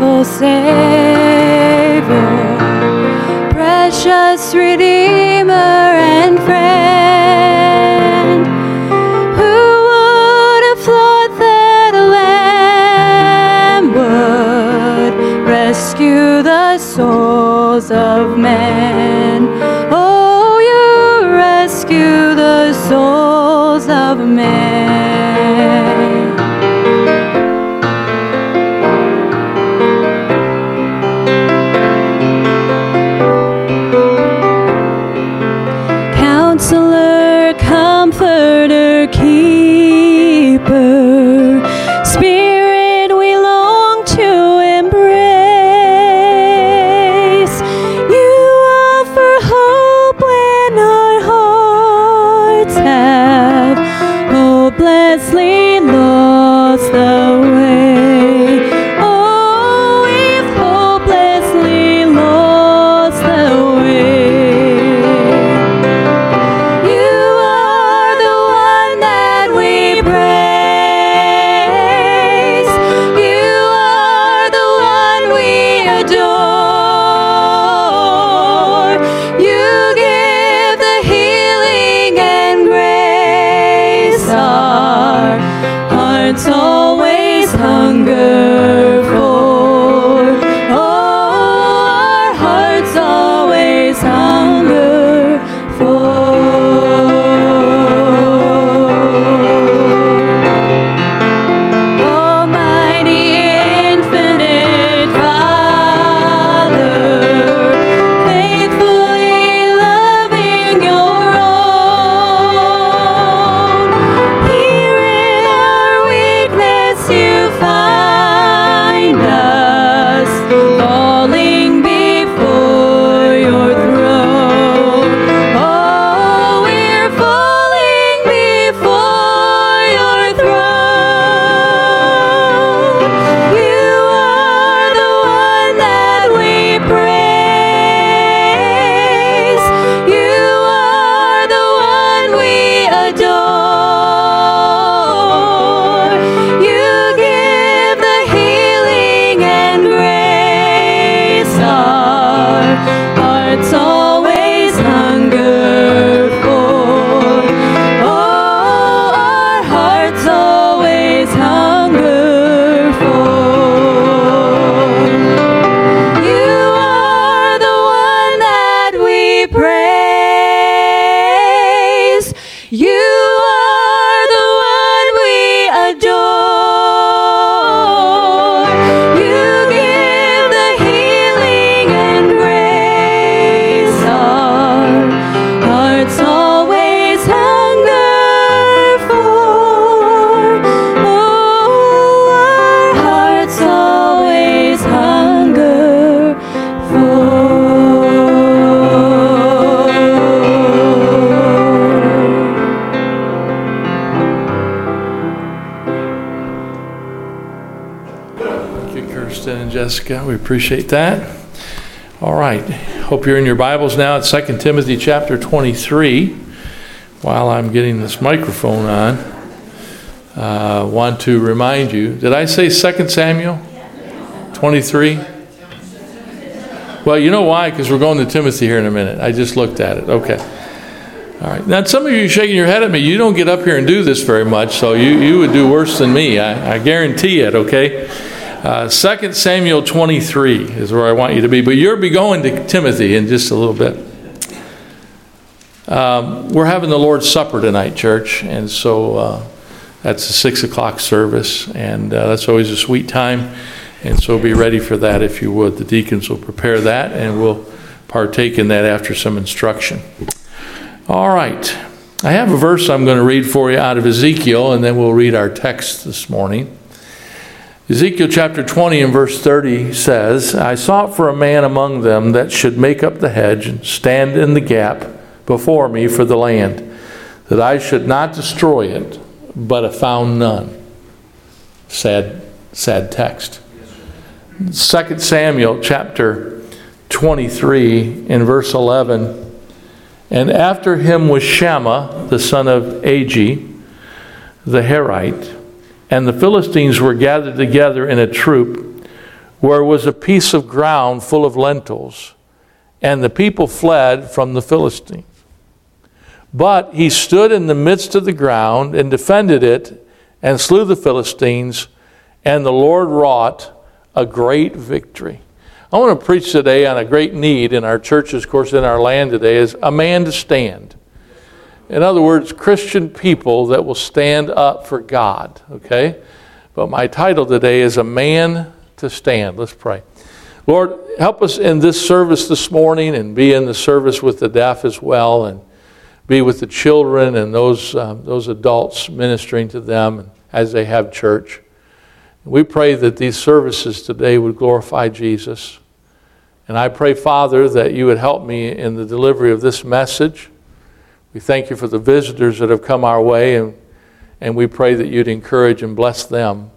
faithful Savior, precious Redeemer and friend. Who would have thought that a lamb would rescue the souls of men? Oh, you rescue the souls of men. We appreciate that. All right. Hope you're in your Bibles now at 2 Timothy chapter 23. While I'm getting this microphone on, want to remind you, did I say 2 Samuel 23? Well, you know why? Because we're going to Timothy here in a minute. I just looked at it. Okay. All right. Now, some of you are shaking your head at me. You don't get up here and do this very much, so you would do worse than me. I guarantee it, okay? 2 Samuel 23 is where I want you to be. But you'll be going to Timothy in just a little bit. We're having the Lord's Supper tonight, church. And so that's the 6 o'clock service. And that's always a sweet time. And so be ready for that if you would. The deacons will prepare that. And we'll partake in that after some instruction. All right. I have a verse I'm going to read for you out of Ezekiel. And then we'll read our text this morning. Ezekiel chapter 20 and verse 30 says, I sought for a man among them that should make up the hedge and stand in the gap before me for the land, that I should not destroy it, but I found none. Sad text. 2 Samuel chapter 23 and verse 11, and after him was Shammah, the son of Agi, the Herite, and the Philistines were gathered together in a troop, where was a piece of ground full of lentils, and the people fled from the Philistines. But he stood in the midst of the ground and defended it and slew the Philistines, and the Lord wrought a great victory. I want to preach today on a great need in our churches, of course in our land today, is a man to stand. In other words, Christian people that will stand up for God, okay? But my title today is A Man to Stand. Let's pray. Lord, help us in this service this morning and be in the service with the deaf as well, and be with the children and those adults ministering to them as they have church. We pray that these services today would glorify Jesus. And I pray, Father, that you would help me in the delivery of this message. We thank you for the visitors that have come our way, and we pray that you'd encourage and bless them.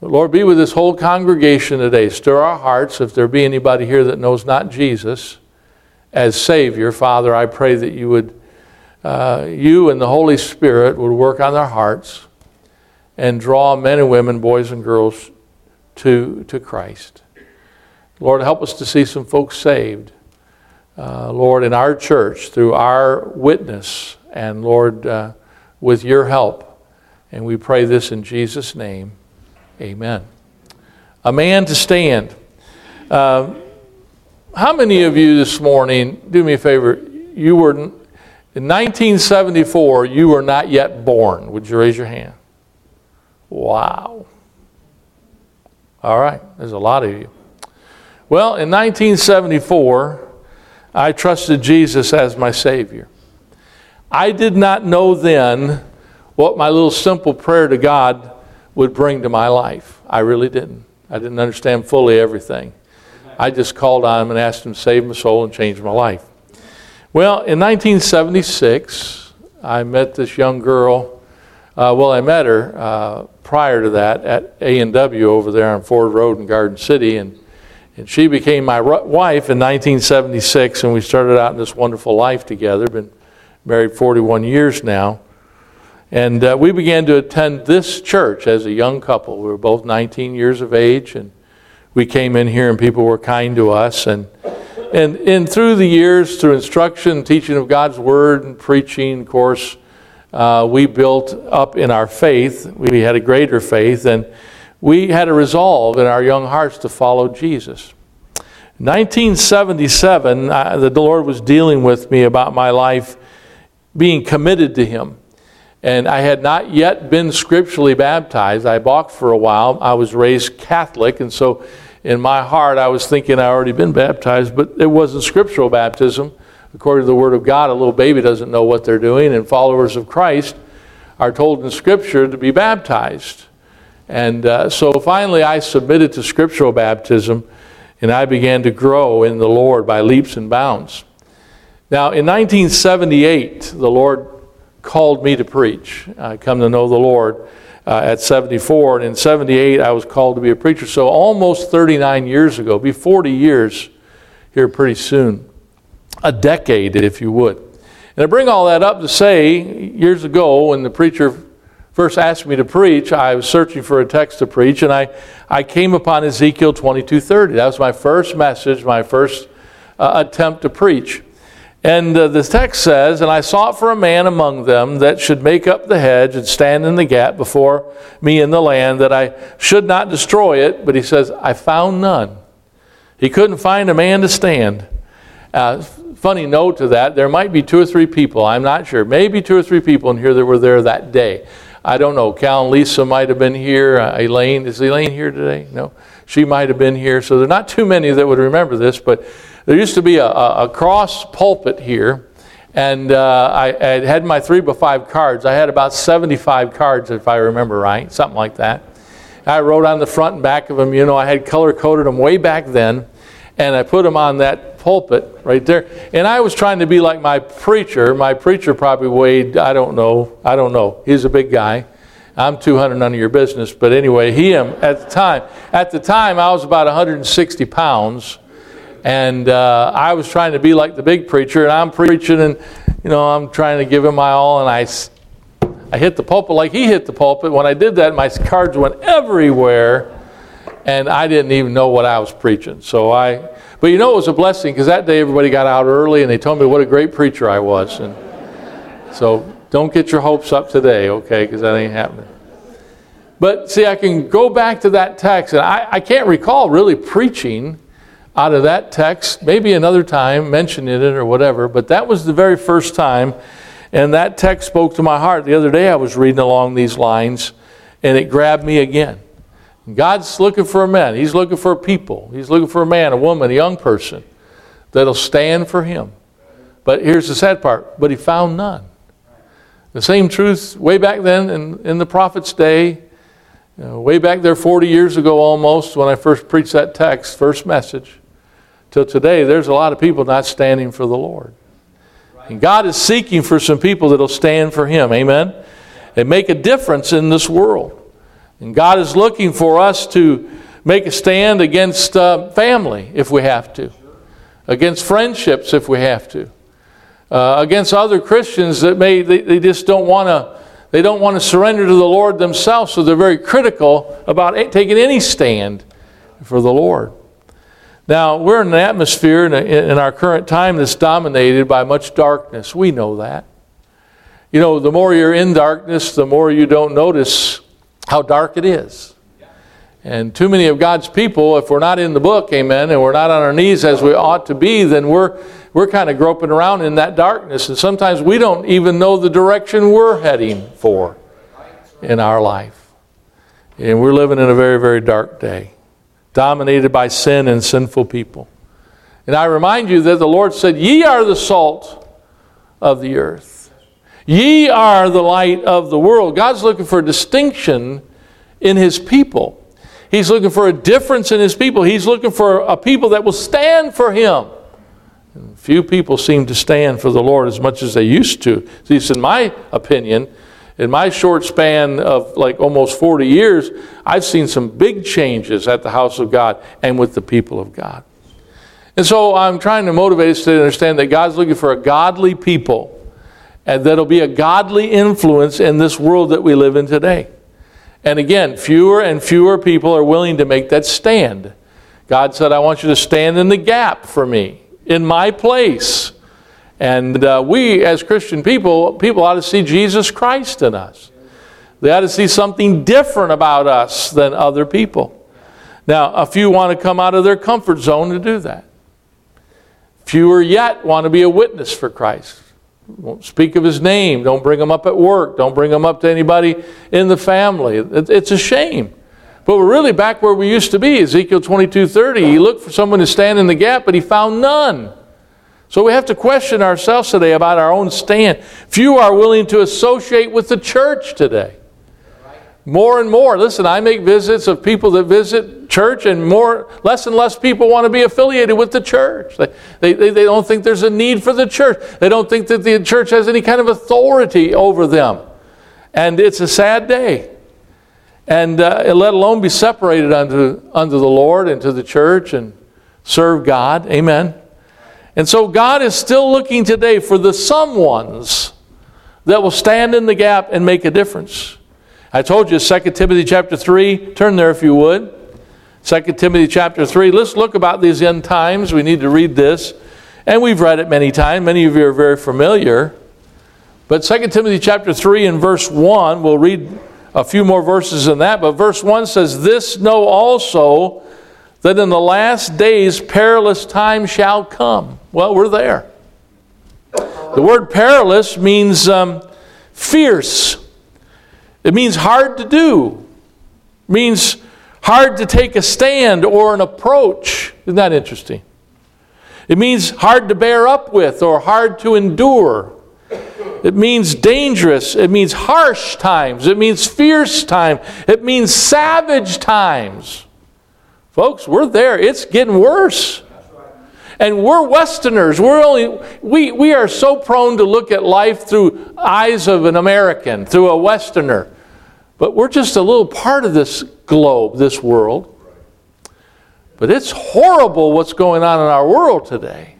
But Lord, be with this whole congregation today. Stir our hearts. If there be anybody here that knows not Jesus as Savior, Father, I pray that you would you and the Holy Spirit would work on their hearts and draw men and women, boys and girls to Christ. Lord, help us to see some folks saved, Lord, in our church through our witness, and Lord, with your help. And we pray this in Jesus' name, amen. A man to stand. How many of you this morning, do me a favor, you were... In 1974, you were not yet born. Would you raise your hand? Wow. All right, there's a lot of you. Well, in 1974, I trusted Jesus as my Savior. I did not know then what my little simple prayer to God would bring to my life. I really didn't. I didn't understand fully everything. I just called on him and asked him to save my soul and change my life. Well, in 1976, I met this young girl. I met her prior to that at A&W over there on Ford Road in Garden City. And she became my wife in 1976, and we started out in this wonderful life together. Been married 41 years now. And we began to attend this church as a young couple. We were both 19 years of age, and we came in here, and people were kind to us. And through the years, through instruction, teaching of God's Word, and preaching, of course, we built up in our faith. We had a greater faith, and we had a resolve in our young hearts to follow Jesus. 1977, the Lord was dealing with me about my life being committed to Him. And I had not yet been scripturally baptized. I walked for a while. I was raised Catholic, and so... in my heart, I was thinking I'd already been baptized, but it wasn't scriptural baptism. According to the Word of God, a little baby doesn't know what they're doing, and followers of Christ are told in Scripture to be baptized. And so finally, I submitted to scriptural baptism, and I began to grow in the Lord by leaps and bounds. Now, in 1978, the Lord called me to preach. I come to know the Lord at 74, and in 78 I was called to be a preacher. So almost 39 years ago, be 40 years here pretty soon, a decade if you would. And I bring all that up to say, years ago when the preacher first asked me to preach, I was searching for a text to preach, and I came upon Ezekiel 22:30. That was my first message, my first attempt to preach. And the text says, "And I sought for a man among them that should make up the hedge and stand in the gap before me in the land, that I should not destroy it." But he says, "I found none." He couldn't find a man to stand. Funny note to that, there might be two or three people, I'm not sure, maybe two or three people in here that were there that day. I don't know, Cal and Lisa might have been here, Elaine, is Elaine here today? No, she might have been here. So there are not too many that would remember this, but... there used to be a cross pulpit here, and I had my 3x5 cards. I had about 75 cards, if I remember right, something like that. I wrote on the front and back of them, you know, I had color-coded them way back then, and I put them on that pulpit right there. And I was trying to be like my preacher. My preacher probably weighed, I don't know. He's a big guy. I'm 200, none of your business. But anyway, at the time I was about 160 pounds. And I was trying to be like the big preacher, and I'm preaching, and you know, I'm trying to give him my all, and I hit the pulpit like he hit the pulpit. When I did that, my cards went everywhere, and I didn't even know what I was preaching. But you know, it was a blessing, because that day everybody got out early and they told me what a great preacher I was. And so don't get your hopes up today, okay, because that ain't happening. But see, I can go back to that text, and I can't recall really preaching out of that text. Maybe another time, mentioned it or whatever, but that was the very first time, and that text spoke to my heart. The other day I was reading along these lines, and it grabbed me again. God's looking for a man. He's looking for a people. He's looking for a man, a woman, a young person that'll stand for him. But here's the sad part. But he found none. The same truth way back then in the prophet's day, way back there 40 years ago almost, when I first preached that text, first message, till today, there's a lot of people not standing for the Lord. And God is seeking for some people that'll stand for him. Amen? And make a difference in this world. And God is looking for us to make a stand against family if we have to, against friendships if we have to, against other Christians that they just don't want to. They don't want to surrender to the Lord themselves, so they're very critical about taking any stand for the Lord. Now, we're in an atmosphere in our current time that's dominated by much darkness. We know that. You know, the more you're in darkness, the more you don't notice how dark it is. And too many of God's people, if we're not in the book, amen, and we're not on our knees as we ought to be, then we're kind of groping around in that darkness. And sometimes we don't even know the direction we're heading for in our life. And we're living in a very, very dark day, dominated by sin and sinful people. And I remind you that the Lord said, "Ye are the salt of the earth. Ye are the light of the world." God's looking for distinction in his people. He's looking for a difference in his people. He's looking for a people that will stand for him. And few people seem to stand for the Lord as much as they used to. At least in my opinion, in my short span of like almost 40 years, I've seen some big changes at the house of God and with the people of God. And so I'm trying to motivate us to understand that God's looking for a godly people, and that'll be a godly influence in this world that we live in today. And again, fewer and fewer people are willing to make that stand. God said, "I want you to stand in the gap for me, in my place." And we, as Christian people ought to see Jesus Christ in us. They ought to see something different about us than other people. Now, a few want to come out of their comfort zone to do that. Fewer yet want to be a witness for Christ. Won't speak of his name. Don't bring him up at work. Don't bring him up to anybody in the family. It's a shame. But we're really back where we used to be. Ezekiel 22:30. He looked for someone to stand in the gap, but he found none. So we have to question ourselves today about our own stand. Few are willing to associate with the church today. More and more. Listen, I make visits of people that visit church, and less people want to be affiliated with the church. They don't think there's a need for the church. They don't think that the church has any kind of authority over them. And it's a sad day. And let alone be separated unto the Lord and to the church and serve God. Amen. And so God is still looking today for the someones that will stand in the gap and make a difference. I told you, 2 Timothy chapter 3. Turn there if you would. 2 Timothy chapter 3. Let's look about these end times. We need to read this. And we've read it many times. Many of you are very familiar. But 2 Timothy chapter 3 and verse 1, we'll read a few more verses than that. But verse 1 says, "This know also, that in the last days perilous time shall come." Well, we're there. The word perilous means fierce. It means hard to do. It means hard to take a stand or an approach. Isn't that interesting? It means hard to bear up with or hard to endure. It means dangerous. It means harsh times. It means fierce times. It means savage times. Folks, we're there. It's getting worse. And we're Westerners. We are so prone to look at life through eyes of an American, through a Westerner. But we're just a little part of this globe, this world. But it's horrible what's going on in our world today.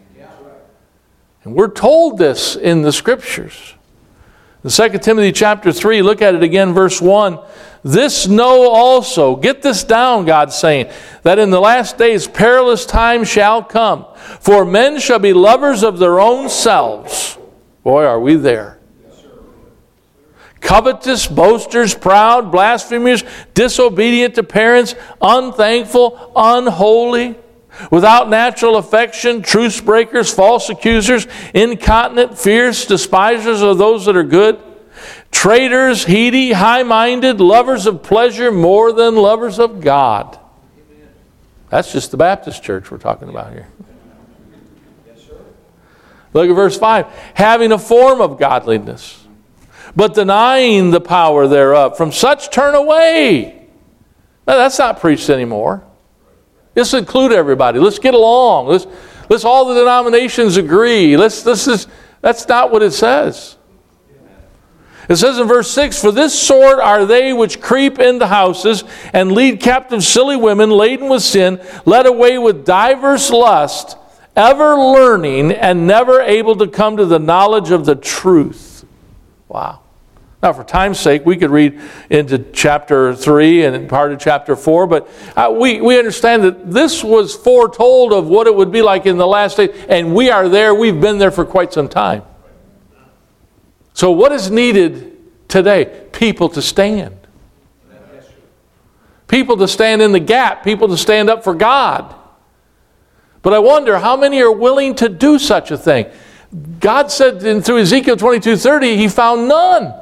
And we're told this in the Scriptures. In 2 Timothy chapter 3, look at it again, verse 1. This know also, get this down, God's saying, that in the last days perilous times shall come. For men shall be lovers of their own selves. Boy, are we there. Yes, sir. Covetous, boasters, proud, blasphemers, disobedient to parents, unthankful, unholy, without natural affection, truce breakers, false accusers, incontinent, fierce, despisers of those that are good, traitors, heady, high-minded, lovers of pleasure more than lovers of God. Amen. That's just the Baptist church we're talking about here. Yes, sir. Look at verse 5. Having a form of godliness, but denying the power thereof. From such turn away. Now, that's not preached anymore. Let's include everybody. Let's get along. Let's all the denominations agree. That's not what it says. It says in verse 6, for this sort are they which creep into houses and lead captive silly women laden with sin, led away with diverse lust, ever learning and never able to come to the knowledge of the truth. Wow. Now, for time's sake, we could read into chapter 3 and part of chapter 4, but we understand that this was foretold of what it would be like in the last days, and we are there. We've been there for quite some time. So what is needed today? People to stand. People to stand in the gap. People to stand up for God. But I wonder how many are willing to do such a thing. God said through Ezekiel 22:30, he found none.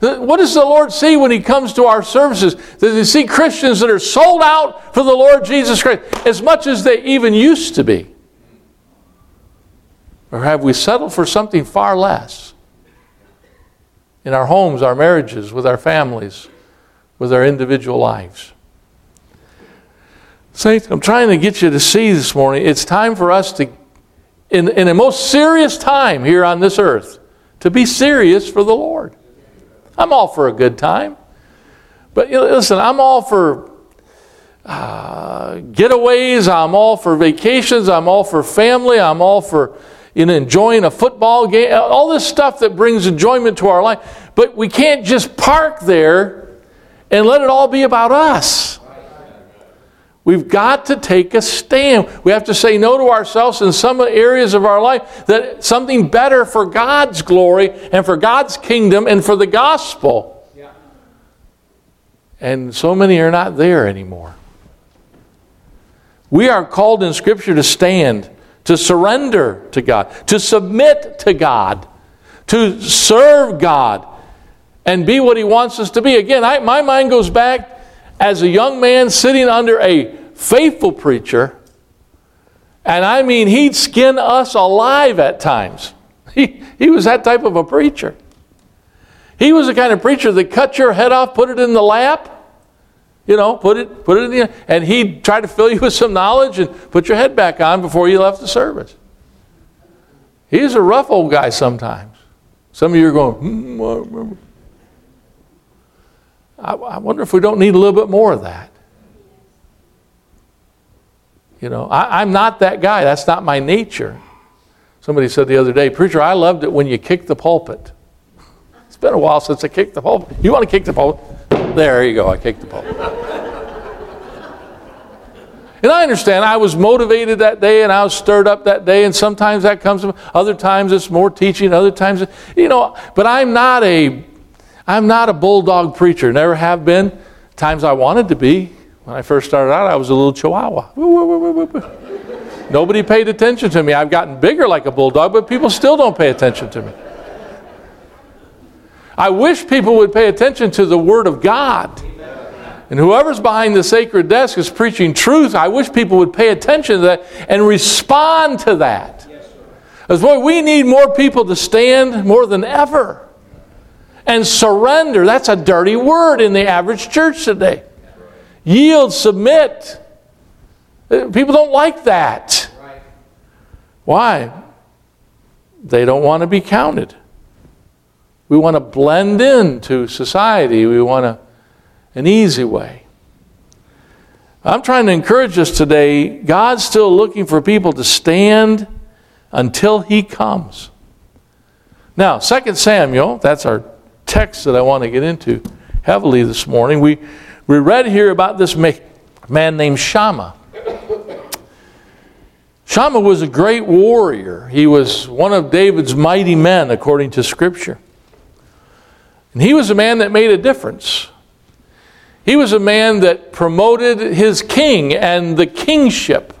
What does the Lord see when he comes to our services? Does he see Christians that are sold out for the Lord Jesus Christ as much as they even used to be? Or have we settled for something far less? In our homes, our marriages, with our families, with our individual lives. Saints, I'm trying to get you to see this morning, it's time for us to, in a most serious time here on this earth, to be serious for the Lord. I'm all for a good time. But you know, listen, I'm all for getaways. I'm all for vacations. I'm all for family. I'm all for enjoying a football game. All this stuff that brings enjoyment to our life. But we can't just park there and let it all be about us. We've got to take a stand. We have to say no to ourselves in some areas of our life that something better for God's glory and for God's kingdom and for the gospel. Yeah. And so many are not there anymore. We are called in Scripture to stand, to surrender to God, to submit to God, to serve God, and be what He wants us to be. Again, my mind goes back as a young man sitting under a faithful preacher, and I mean, he'd skin us alive at times. He was that type of a preacher. He was the kind of preacher that cut your head off, put it in the lap, put it in the, and he'd try to fill you with some knowledge and put your head back on before you left the service. He's a rough old guy sometimes. Some of you are going, I remember. I wonder if we don't need a little bit more of that. I'm not that guy. That's not my nature. Somebody said the other day, preacher, I loved it when you kicked the pulpit. It's been a while since I kicked the pulpit. You want to kick the pulpit? There you go, I kicked the pulpit. And I understand, I was motivated that day and I was stirred up that day, and sometimes that comes from, other times it's more teaching, other times, but I'm not a bulldog preacher. Never have been. Times I wanted to be. When I first started out, I was a little chihuahua. Nobody paid attention to me. I've gotten bigger like a bulldog, but people still don't pay attention to me. I wish people would pay attention to the Word of God. And whoever's behind the sacred desk is preaching truth. I wish people would pay attention to that and respond to that. Because, boy, we need more people to stand more than ever. And surrender, that's a dirty word in the average church today. Yield, submit. People don't like that. Why? They don't want to be counted. We want to blend into society. We want an easy way. I'm trying to encourage us today. God's still looking for people to stand until He comes. Now, 2 Samuel, that's our text that I want to get into heavily this morning. We read here about this man named Shammah. Shammah was a great warrior. He was one of David's mighty men, according to Scripture. And he was a man that made a difference. He was a man that promoted his king and the kingship.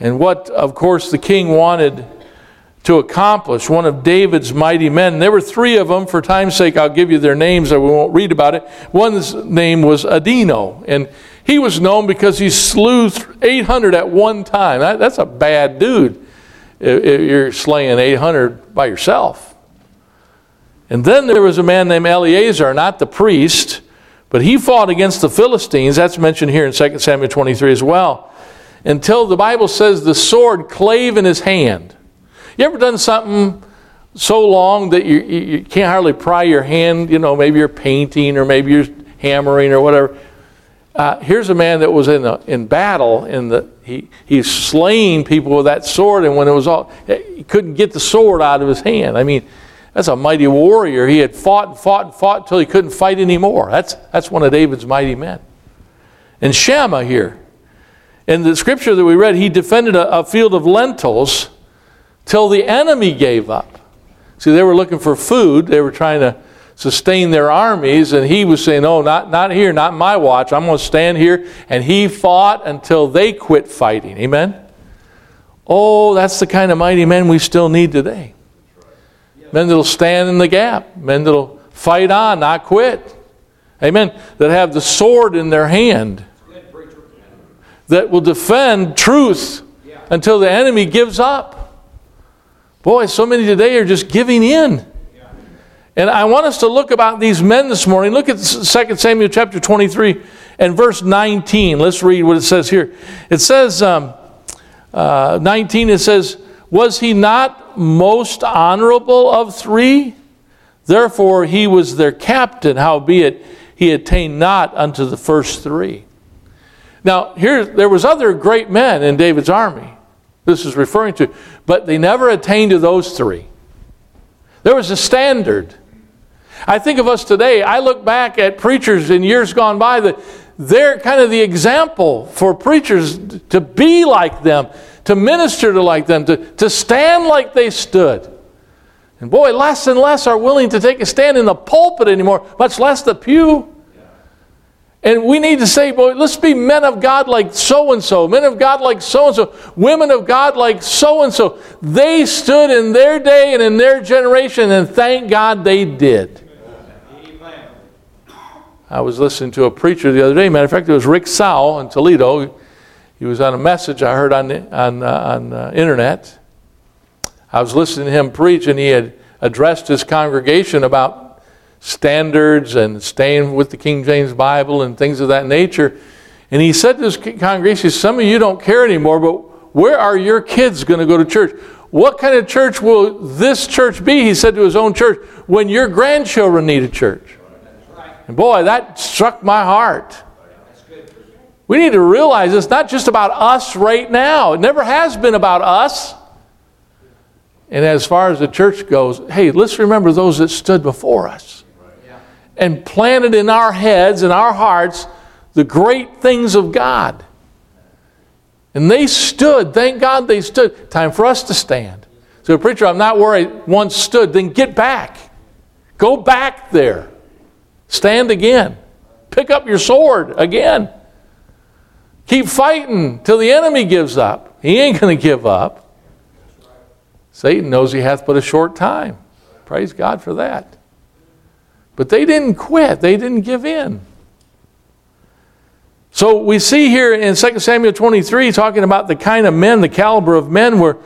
And what, of course, the king wanted to accomplish, one of David's mighty men. There were three of them. For time's sake, I'll give you their names. I won't read about it. One's name was Adino. And he was known because he slew 800 at one time. That's a bad dude if you're slaying 800 by yourself. And then there was a man named Eleazar, not the priest, but he fought against the Philistines. That's mentioned here in 2 Samuel 23 as well. Until the Bible says the sword clave in his hand. You ever done something so long that you can't hardly pry your hand? You know, maybe you're painting or maybe you're hammering or whatever. Here's a man that was in battle. He's slaying people with that sword, and when it was all, he couldn't get the sword out of his hand. I mean, that's a mighty warrior. He had fought till he couldn't fight anymore. That's one of David's mighty men. And Shammah here, in the scripture that we read, he defended a field of lentils till the enemy gave up. See, they were looking for food. They were trying to sustain their armies, and he was saying, "Oh, not here, not my watch. I'm going to stand here." And he fought until they quit fighting. Amen? Oh, that's the kind of mighty men we still need today. Men that will stand in the gap. Men that will fight on, not quit. Amen? That have the sword in their hand. That will defend truth until the enemy gives up. Boy, so many today are just giving in. And I want us to look about these men this morning. Look at 2 Samuel chapter 23 and verse 19. Let's read what it says here. It says, 19, it says, "Was he not most honorable of three? Therefore he was their captain, howbeit he attained not unto the first three." Now, there was other great men in David's army. This is referring to, but they never attained to those three. There was a standard. I think of us today. I look back at preachers in years gone by that they're kind of the example for preachers to be like them, to minister to like them, to stand like they stood. And boy, less and less are willing to take a stand in the pulpit anymore, much less the pew. And we need to say, boy, let's be men of God like so-and-so, men of God like so-and-so, women of God like so-and-so. They stood in their day and in their generation, and thank God they did. Amen. I was listening to a preacher the other day. Matter of fact, it was Rick Sowell in Toledo. He was on a message I heard on the internet. I was listening to him preach, and he had addressed his congregation about standards and staying with the King James Bible and things of that nature. And he said to his congregation, "Some of you don't care anymore, but where are your kids going to go to church? What kind of church will this church be," he said to his own church, "when your grandchildren need a church?" And boy, that struck my heart. We need to realize it's not just about us right now. It never has been about us. And as far as the church goes, hey, let's remember those that stood before us. And planted in our heads and our hearts the great things of God. And they stood. Thank God they stood. Time for us to stand. So, preacher, I'm not where I once stood. Then get back. Go back there. Stand again. Pick up your sword again. Keep fighting till the enemy gives up. He ain't going to give up. Satan knows he hath but a short time. Praise God for that. But they didn't quit. They didn't give in. So we see here in 2 Samuel 23, talking about the kind of men, the caliber of men, where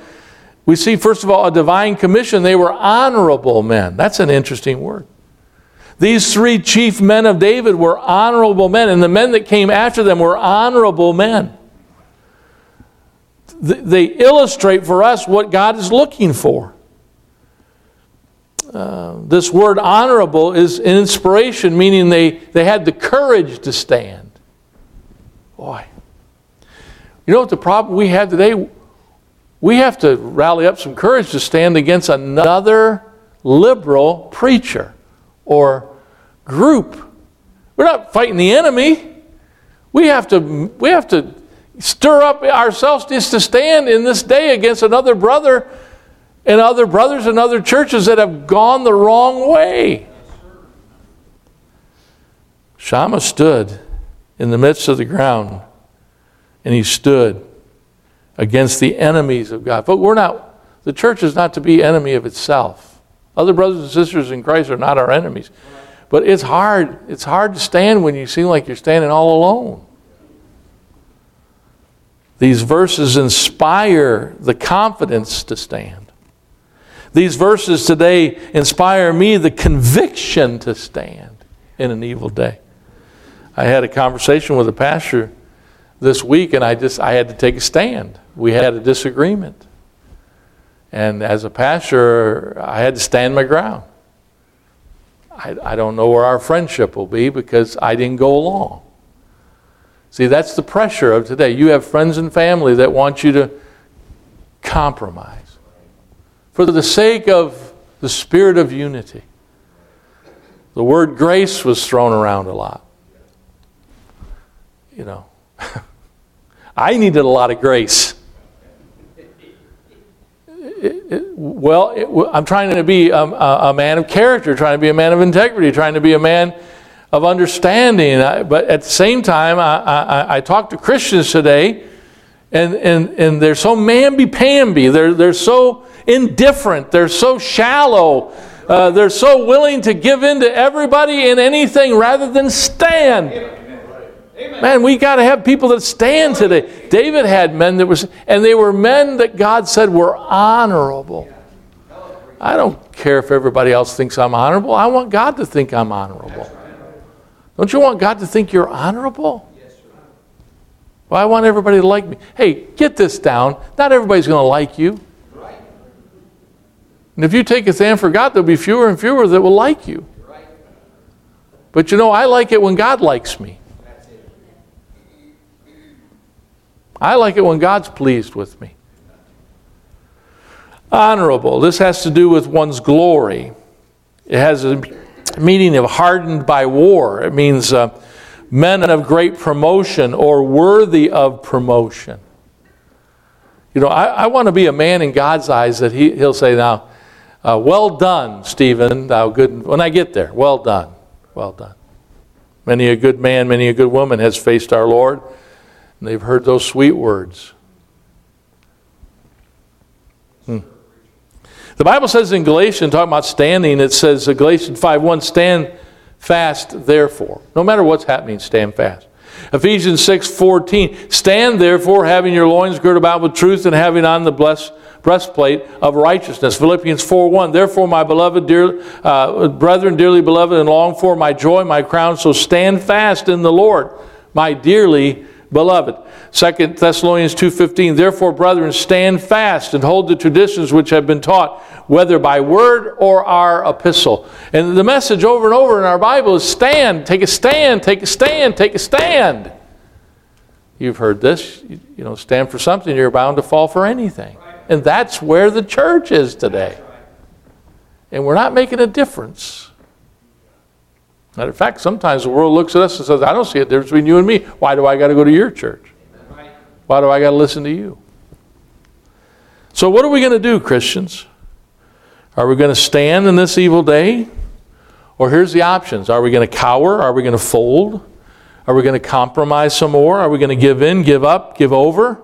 we see, first of all, a divine commission. They were honorable men. That's an interesting word. These three chief men of David were honorable men, and the men that came after them were honorable men. They illustrate for us what God is looking for. This word honorable is an inspiration, meaning they had the courage to stand. Boy. You know what the problem we have today? We have to rally up some courage to stand against another liberal preacher or group. We're not fighting the enemy. We have to stir up ourselves just to stand in this day against another brother and other brothers and other churches that have gone the wrong way. Shammah stood in the midst of the ground, and he stood against the enemies of God. But the church is not to be enemy of itself. Other brothers and sisters in Christ are not our enemies. But it's hard. It's hard to stand when you seem like you're standing all alone. These verses inspire the confidence to stand. These verses today inspire me the conviction to stand in an evil day. I had a conversation with a pastor this week, and I had to take a stand. We had a disagreement. And as a pastor, I had to stand my ground. I don't know where our friendship will be because I didn't go along. See, that's the pressure of today. You have friends and family that want you to compromise for the sake of the spirit of unity. The word grace was thrown around a lot. You know, I needed a lot of grace. I'm trying to be a man of character, trying to be a man of integrity, trying to be a man of understanding. But at the same time, I talk to Christians today, and they're so mamby-pamby. They're so indifferent. They're so shallow. They're so willing to give in to everybody and anything rather than stand. Amen. Man, we got to have people that stand today. David had men and they were men that God said were honorable. I don't care if everybody else thinks I'm honorable. I want God to think I'm honorable. Don't you want God to think you're honorable? Well, I want everybody to like me. Hey, get this down. Not everybody's going to like you. And if you take a stand for God, there'll be fewer and fewer that will like you. But you know, I like it when God likes me. I like it when God's pleased with me. Honorable. This has to do with one's glory. It has a meaning of hardened by war. It means men of great promotion or worthy of promotion. You know, I want to be a man in God's eyes that He'll say, now, well done, Stephen, thou good. When I get there, well done, well done. Many a good man, many a good woman has faced our Lord. And they've heard those sweet words. The Bible says in Galatians, talking about standing, it says in Galatians 5:1, stand fast therefore. No matter what's happening, stand fast. Ephesians 6:14, stand therefore, having your loins girt about with truth and having on the breastplate of righteousness. Philippians 4:1, therefore my beloved brethren, dearly beloved, and long for my joy, my crown, so stand fast in the Lord, my dearly beloved. 2 Thessalonians 2:15, therefore, brethren, stand fast and hold the traditions which have been taught, whether by word or our epistle. And the message over and over in our Bible is stand, take a stand, take a stand, take a stand. You've heard this. You know, stand for something, you're bound to fall for anything. And that's where the church is today. And we're not making a difference. Matter of fact, sometimes the world looks at us and says, I don't see a difference between you and me. Why do I got to go to your church? Why do I got to listen to you? So what are we going to do, Christians? Are we going to stand in this evil day? Or here's the options. Are we going to cower? Are we going to fold? Are we going to compromise some more? Are we going to give in, give up, give over?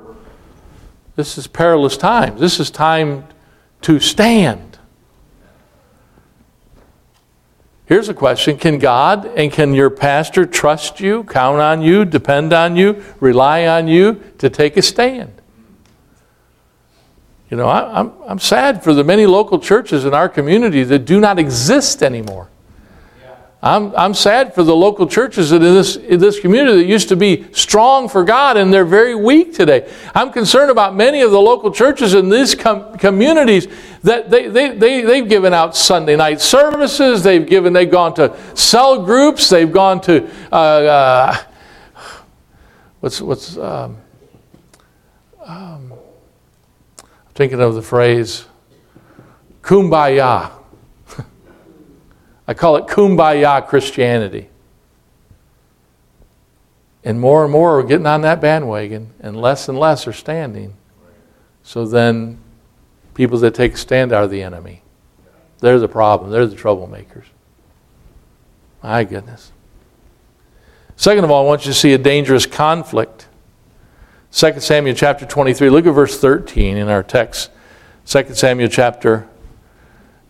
This is perilous times. This is time to stand. Here's a question. Can God and can your pastor trust you, count on you, depend on you, rely on you to take a stand? You know, I'm sad for the many local churches in our community that do not exist anymore. Yeah. I'm sad for the local churches that in this community that used to be strong for God and they're very weak today. I'm concerned about many of the local churches in these communities that they've given out Sunday night services. They've gone to cell groups. They've gone to I'm thinking of the phrase, kumbaya. I call it kumbaya Christianity. And more are getting on that bandwagon, and less are standing. So then people that take a stand are the enemy. They're the problem. They're the troublemakers. My goodness. Second of all, I want you to see a dangerous conflict. 2 Samuel chapter 23. Look at verse 13 in our text. 2 Samuel chapter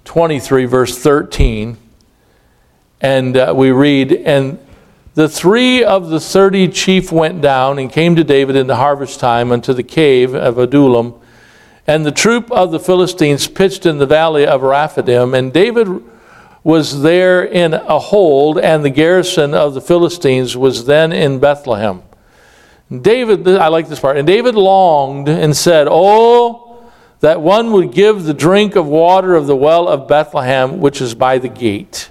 23, verse 13. And we read, and the 3 of the 30 chief went down and came to David in the harvest time unto the cave of Adullam. And the troop of the Philistines pitched in the valley of Raphidim. And David was there in a hold, and the garrison of the Philistines was then in Bethlehem. David, I like this part, and David longed and said, oh, that one would give the drink of water of the well of Bethlehem, which is by the gate.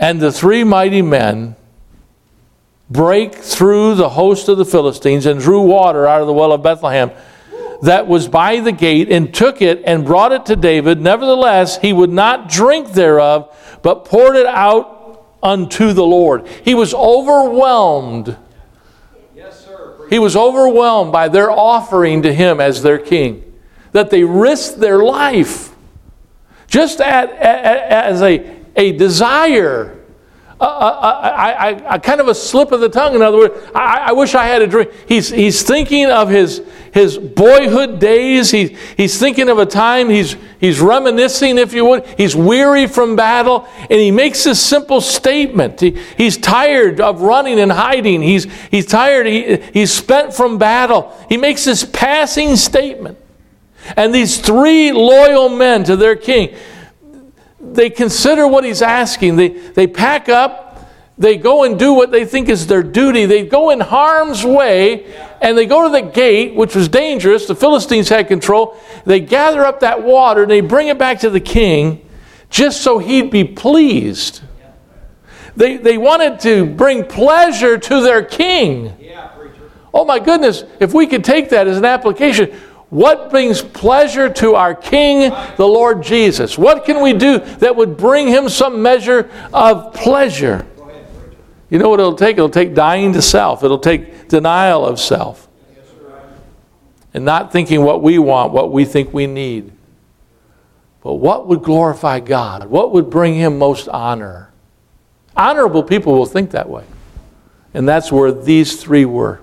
And the 3 mighty men brake through the host of the Philistines and drew water out of the well of Bethlehem that was by the gate, and took it and brought it to David. Nevertheless, he would not drink thereof, but poured it out unto the Lord. He was overwhelmed. Yes, sir. He was overwhelmed by their offering to him as their king, that they risked their life just as a desire, kind of a slip of the tongue. In other words, I wish I had a drink. He's thinking of his boyhood days. He's thinking of a time. He's reminiscing, if you would. He's weary from battle, and he makes this simple statement. He's tired of running and hiding. He's tired. He's spent from battle. He makes this passing statement, and these 3 loyal men to their king, they consider what he's asking. They pack up. They go and do what they think is their duty. They go in harm's way, and they go to the gate, which was dangerous. The Philistines had control. They gather up that water, and they bring it back to the king just so he'd be pleased. They wanted to bring pleasure to their king. Oh, my goodness, if we could take that as an application. What brings pleasure to our King, the Lord Jesus? What can we do that would bring him some measure of pleasure? You know what it'll take? It'll take dying to self. It'll take denial of self. And not thinking what we want, what we think we need. But what would glorify God? What would bring him most honor? Honorable people will think that way. And that's where these 3 were.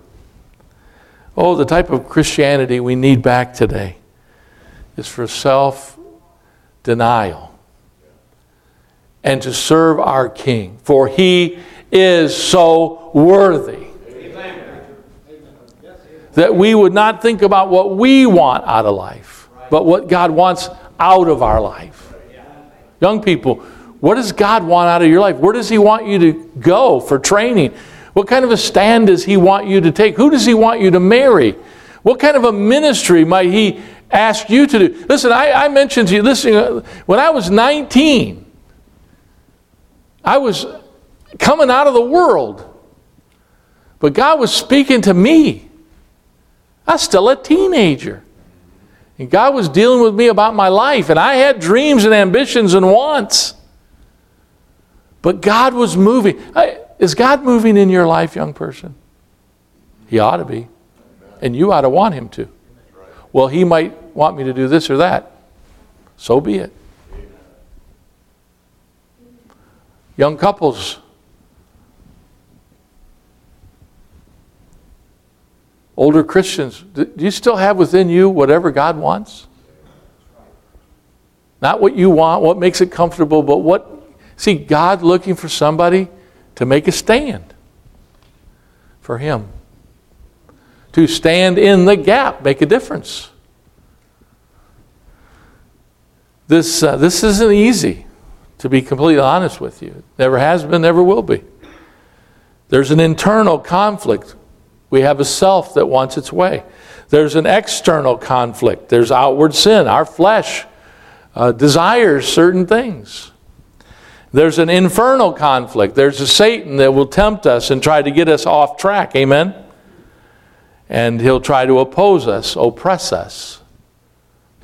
Oh, the type of Christianity we need back today is for self-denial and to serve our King, for he is so worthy. Amen. That we would not think about what we want out of life, but what God wants out of our life. Young people, what does God want out of your life? Where does he want you to go for training? What kind of a stand does he want you to take? Who does he want you to marry? What kind of a ministry might he ask you to do? Listen, I mentioned to you, when I was 19, I was coming out of the world. But God was speaking to me. I was still a teenager. And God was dealing with me about my life. And I had dreams and ambitions and wants. But God was moving. Is God moving in your life, young person? He ought to be. And you ought to want him to. Well, he might want me to do this or that. So be it. Young couples. Older Christians. Do you still have within you whatever God wants? Not what you want, what makes it comfortable, but what... See, God looking for somebody to make a stand for him. To stand in the gap, make a difference. This isn't easy, to be completely honest with you. It never has been, never will be. There's an internal conflict. We have a self that wants its way. There's an external conflict. There's outward sin. Our flesh desires certain things. There's an infernal conflict. There's a Satan that will tempt us and try to get us off track. Amen? And he'll try to oppose us, oppress us.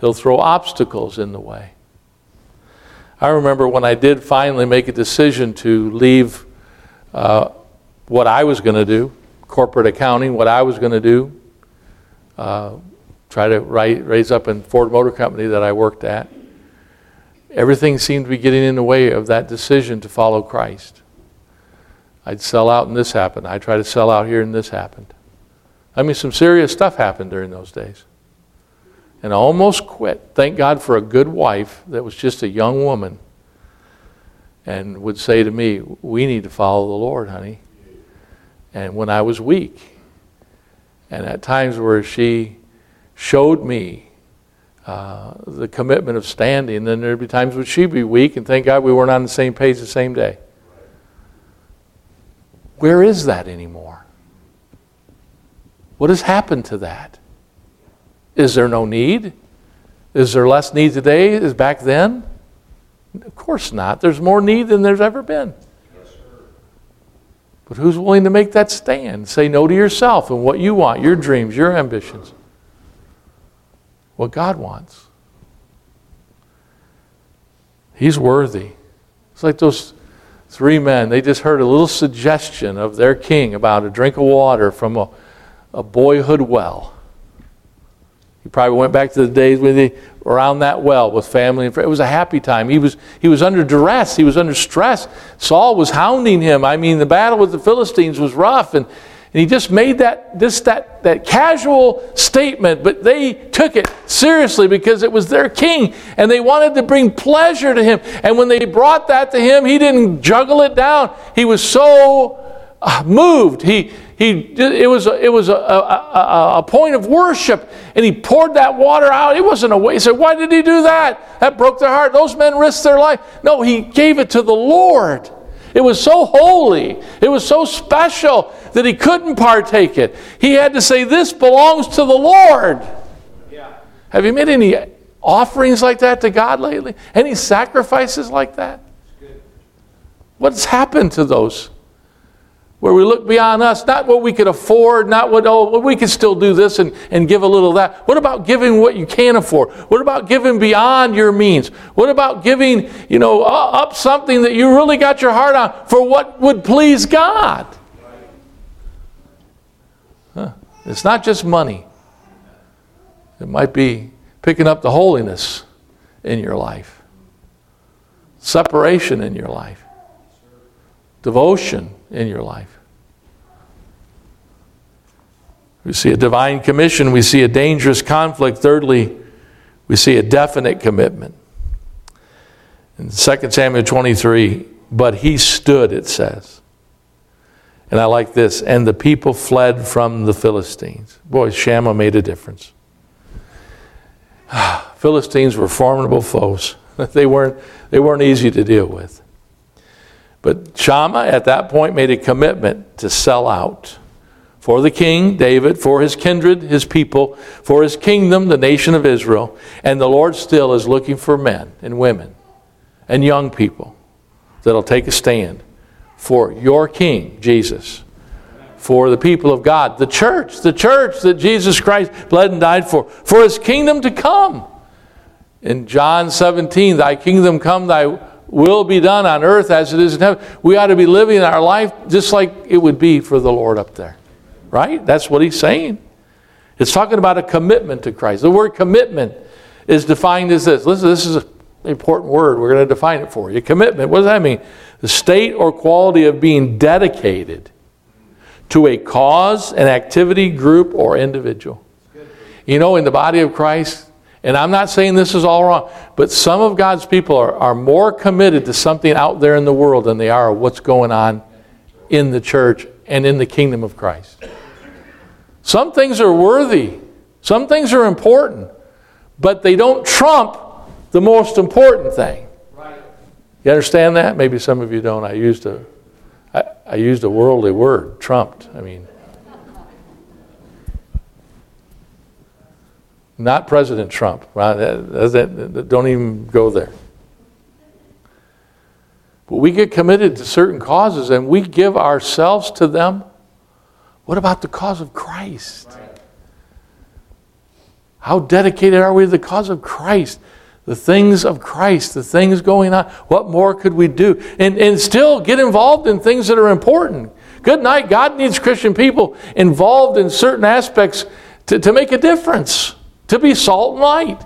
He'll throw obstacles in the way. I remember when I did finally make a decision to leave what I was going to do, corporate accounting, what I was going to do, try to raise up in Ford Motor Company that I worked at. Everything seemed to be getting in the way of that decision to follow Christ. I'd sell out and this happened. I'd try to sell out here and this happened. I mean, some serious stuff happened during those days. And I almost quit. Thank God for a good wife that was just a young woman and would say to me, "We need to follow the Lord, honey." And when I was weak, and at times where she showed me the commitment of standing, then there'd be times when she'd be weak, and thank God we weren't on the same page the same day. Where is that anymore? What has happened to that? Is there no need? Is there less need today as back then? Of course not. There's more need than there's ever been. Yes, sir. But who's willing to make that stand? Say no to yourself and what you want, your dreams, your ambitions. What God wants. He's worthy. It's like those three men. They just heard a little suggestion of their king about a drink of water from a boyhood well. He probably went back to the days when they were around that well with family and friends. It was a happy time. He was under duress. He was under stress. Saul was hounding him. I mean, the battle with the Philistines was rough, and he just made that casual statement, but they took it seriously because it was their king, and they wanted to bring pleasure to him. And when they brought that to him, he didn't juggle it down. He was so moved. It was a point of worship, and he poured that water out. It wasn't a waste. He said, "Why did he do that? That broke their heart. Those men risked their life." No, he gave it to the Lord. It was so holy. It was so special that he couldn't partake it. He had to say, "This belongs to the Lord." Yeah. Have you made any offerings like that to God lately? Any sacrifices like that? Good. What's happened to those? Where we look beyond us, not what we could afford, not what, oh, we could still do this and give a little of that. What about giving what you can afford? What about giving beyond your means? What about giving, up something that you really got your heart on for what would please God? Huh. It's not just money. It might be picking up the holiness in your life. Separation in your life. Devotion in your life. We see a divine commission. We see a dangerous conflict. Thirdly, we see a definite commitment. In 2 Samuel 23, but he stood, it says. And I like this. And the people fled from the Philistines. Boy, Shammah made a difference. Philistines were formidable foes. They weren't easy to deal with. But Shammah, at that point, made a commitment to sell out for the king, David, for his kindred, his people, for his kingdom, the nation of Israel. And the Lord still is looking for men and women and young people that'll take a stand for your king, Jesus, for the people of God, the church that Jesus Christ bled and died for his kingdom to come. In John 17, thy kingdom come, thy will be done on earth as it is in heaven. We ought to be living our life just like it would be for the Lord up there. Right? That's what he's saying. It's talking about a commitment to Christ. The word commitment is defined as this. Listen, this is an important word. We're going to define it for you. Commitment, what does that mean? The state or quality of being dedicated to a cause, an activity, group, or individual. In the body of Christ, and I'm not saying this is all wrong, but some of God's people are more committed to something out there in the world than they are what's going on in the church and in the kingdom of Christ. Some things are worthy. Some things are important. But they don't trump the most important thing. Right. You understand that? Maybe some of you don't. I used a worldly word, trumped. I mean, not President Trump. Don't even go there. But we get committed to certain causes and we give ourselves to them. What about the cause of Christ? How dedicated are we to the cause of Christ? the things of Christ, the things going on. What more could we do? And still get involved in things that are important. Good night. God needs Christian people involved in certain aspects to make a difference, to be salt and light.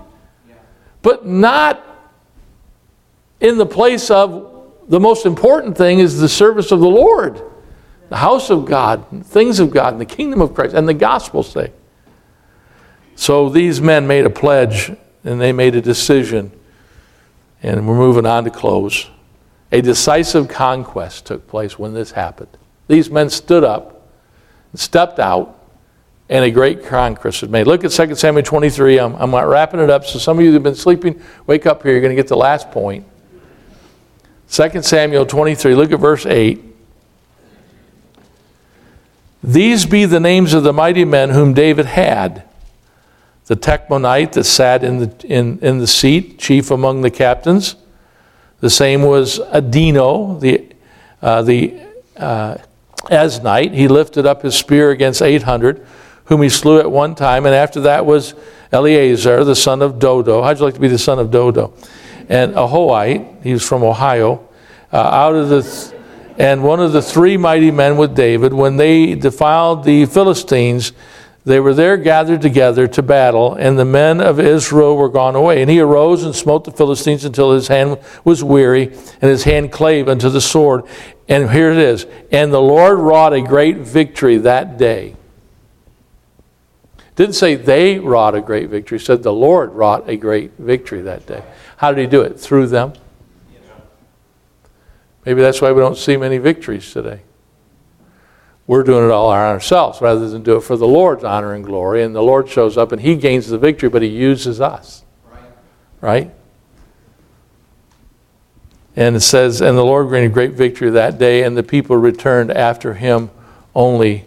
Yeah. But not in the place of the most important thing is the service of the Lord, the house of God, things of God, and the kingdom of Christ, and the gospel's sake. So these men made a pledge, and they made a decision. And we're moving on to close. A decisive conquest took place when this happened. These men stood up, stepped out, and a great conquest was made. Look at 2 Samuel 23. I'm not wrapping it up, so some of you that have been sleeping, wake up here. You're going to get the last point. 2 Samuel 23, look at verse 8. These be the names of the mighty men whom David had. The Tecmonite that sat in the seat, chief among the captains. The same was Adino, the Esnite. He lifted up his spear against 800, whom he slew at one time. And after that was Eleazar, the son of Dodo. How'd you like to be the son of Dodo? And a Hoite, he was from Ohio, and one of the three mighty men with David, when they defiled the Philistines, they were there gathered together to battle, and the men of Israel were gone away. And he arose and smote the Philistines until his hand was weary, and his hand clave unto the sword. And here it is. And the Lord wrought a great victory that day. Didn't say they wrought a great victory. Said the Lord wrought a great victory that day. How did he do it? Through them. Maybe that's why we don't see many victories today. We're doing it all on ourselves rather than do it for the Lord's honor and glory. And the Lord shows up and he gains the victory, but he uses us. Right? And it says, and the Lord granted great victory that day, and the people returned after him only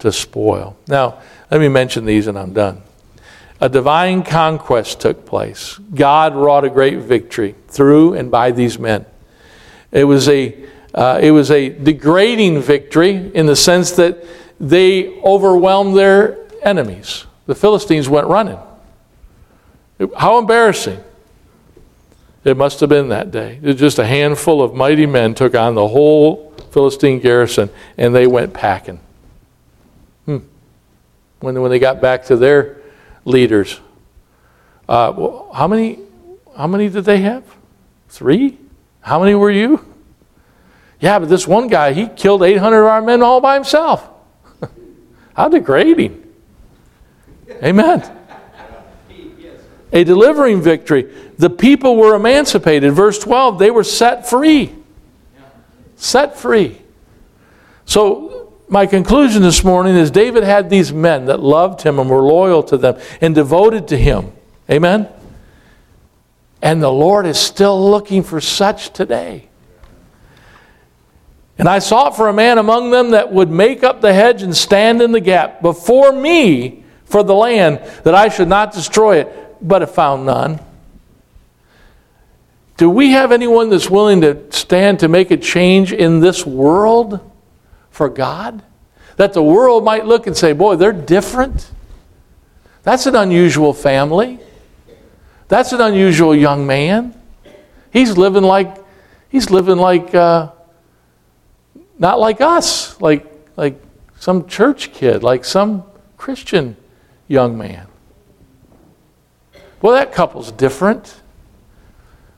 to spoil. Now, let me mention these and I'm done. A divine conquest took place. God wrought a great victory through and by these men. It was a degrading victory in the sense that they overwhelmed their enemies. The Philistines went running. How embarrassing. It must have been that day. Just a handful of mighty men took on the whole Philistine garrison, and they went packing. When they got back to their leaders, how many did they have? 3? How many were you? Yeah, but this one guy, he killed 800 of our men all by himself. How degrading. Amen. A delivering victory. The people were emancipated. Verse 12, they were set free. Set free. So my conclusion this morning is David had these men that loved him and were loyal to them and devoted to him. Amen? And the Lord is still looking for such today. And I sought for a man among them that would make up the hedge and stand in the gap before me for the land, that I should not destroy it, but I found none. Do we have anyone that's willing to stand to make a change in this world for God? That the world might look and say, boy, they're different. That's an unusual family. That's an unusual young man. He's living like not like us, like some church kid, like some Christian young man. Well, that couple's different.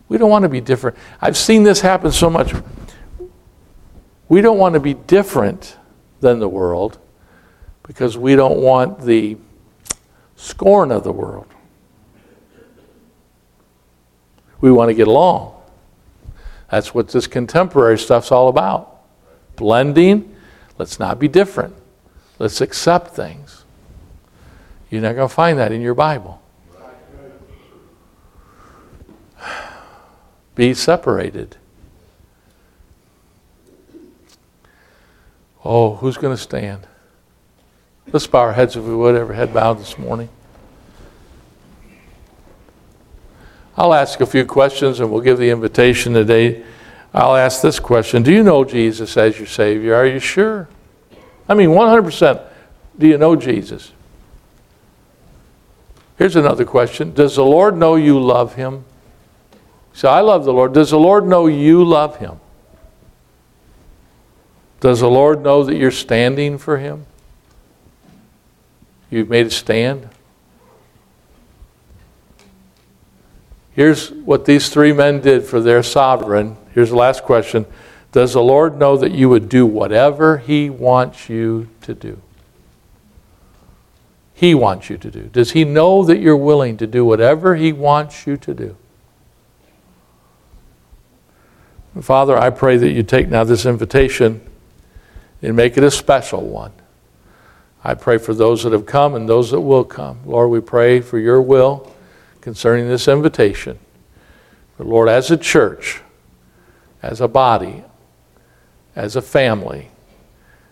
We don't want to be different. I've seen this happen so much. We don't want to be different than the world because we don't want the scorn of the world. We want to get along. That's what this contemporary stuff's all about. Blending, let's not be different. Let's accept things. You're not going to find that in your Bible. Be separated. Oh, who's going to stand? Let's bow our heads if we would, every head bowed this morning. I'll ask a few questions and we'll give the invitation today. I'll ask this question. Do you know Jesus as your Savior? Are you sure? 100%. Do you know Jesus? Here's another question. Does the Lord know you love him? Say, I love the Lord. Does the Lord know you love him? Does the Lord know that you're standing for him? You've made a stand? Here's what these three men did for their sovereign. Here's the last question. Does the Lord know that you would do whatever he wants you to do? He wants you to do. Does he know that you're willing to do whatever he wants you to do? Father, I pray that you take now this invitation and make it a special one. I pray for those that have come and those that will come. Lord, we pray for your will concerning this invitation. But Lord, as a church, as a body, as a family,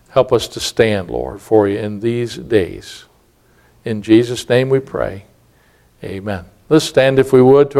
help us to stand, Lord, for you in these days. In Jesus' name we pray. Amen. Let's stand if we would.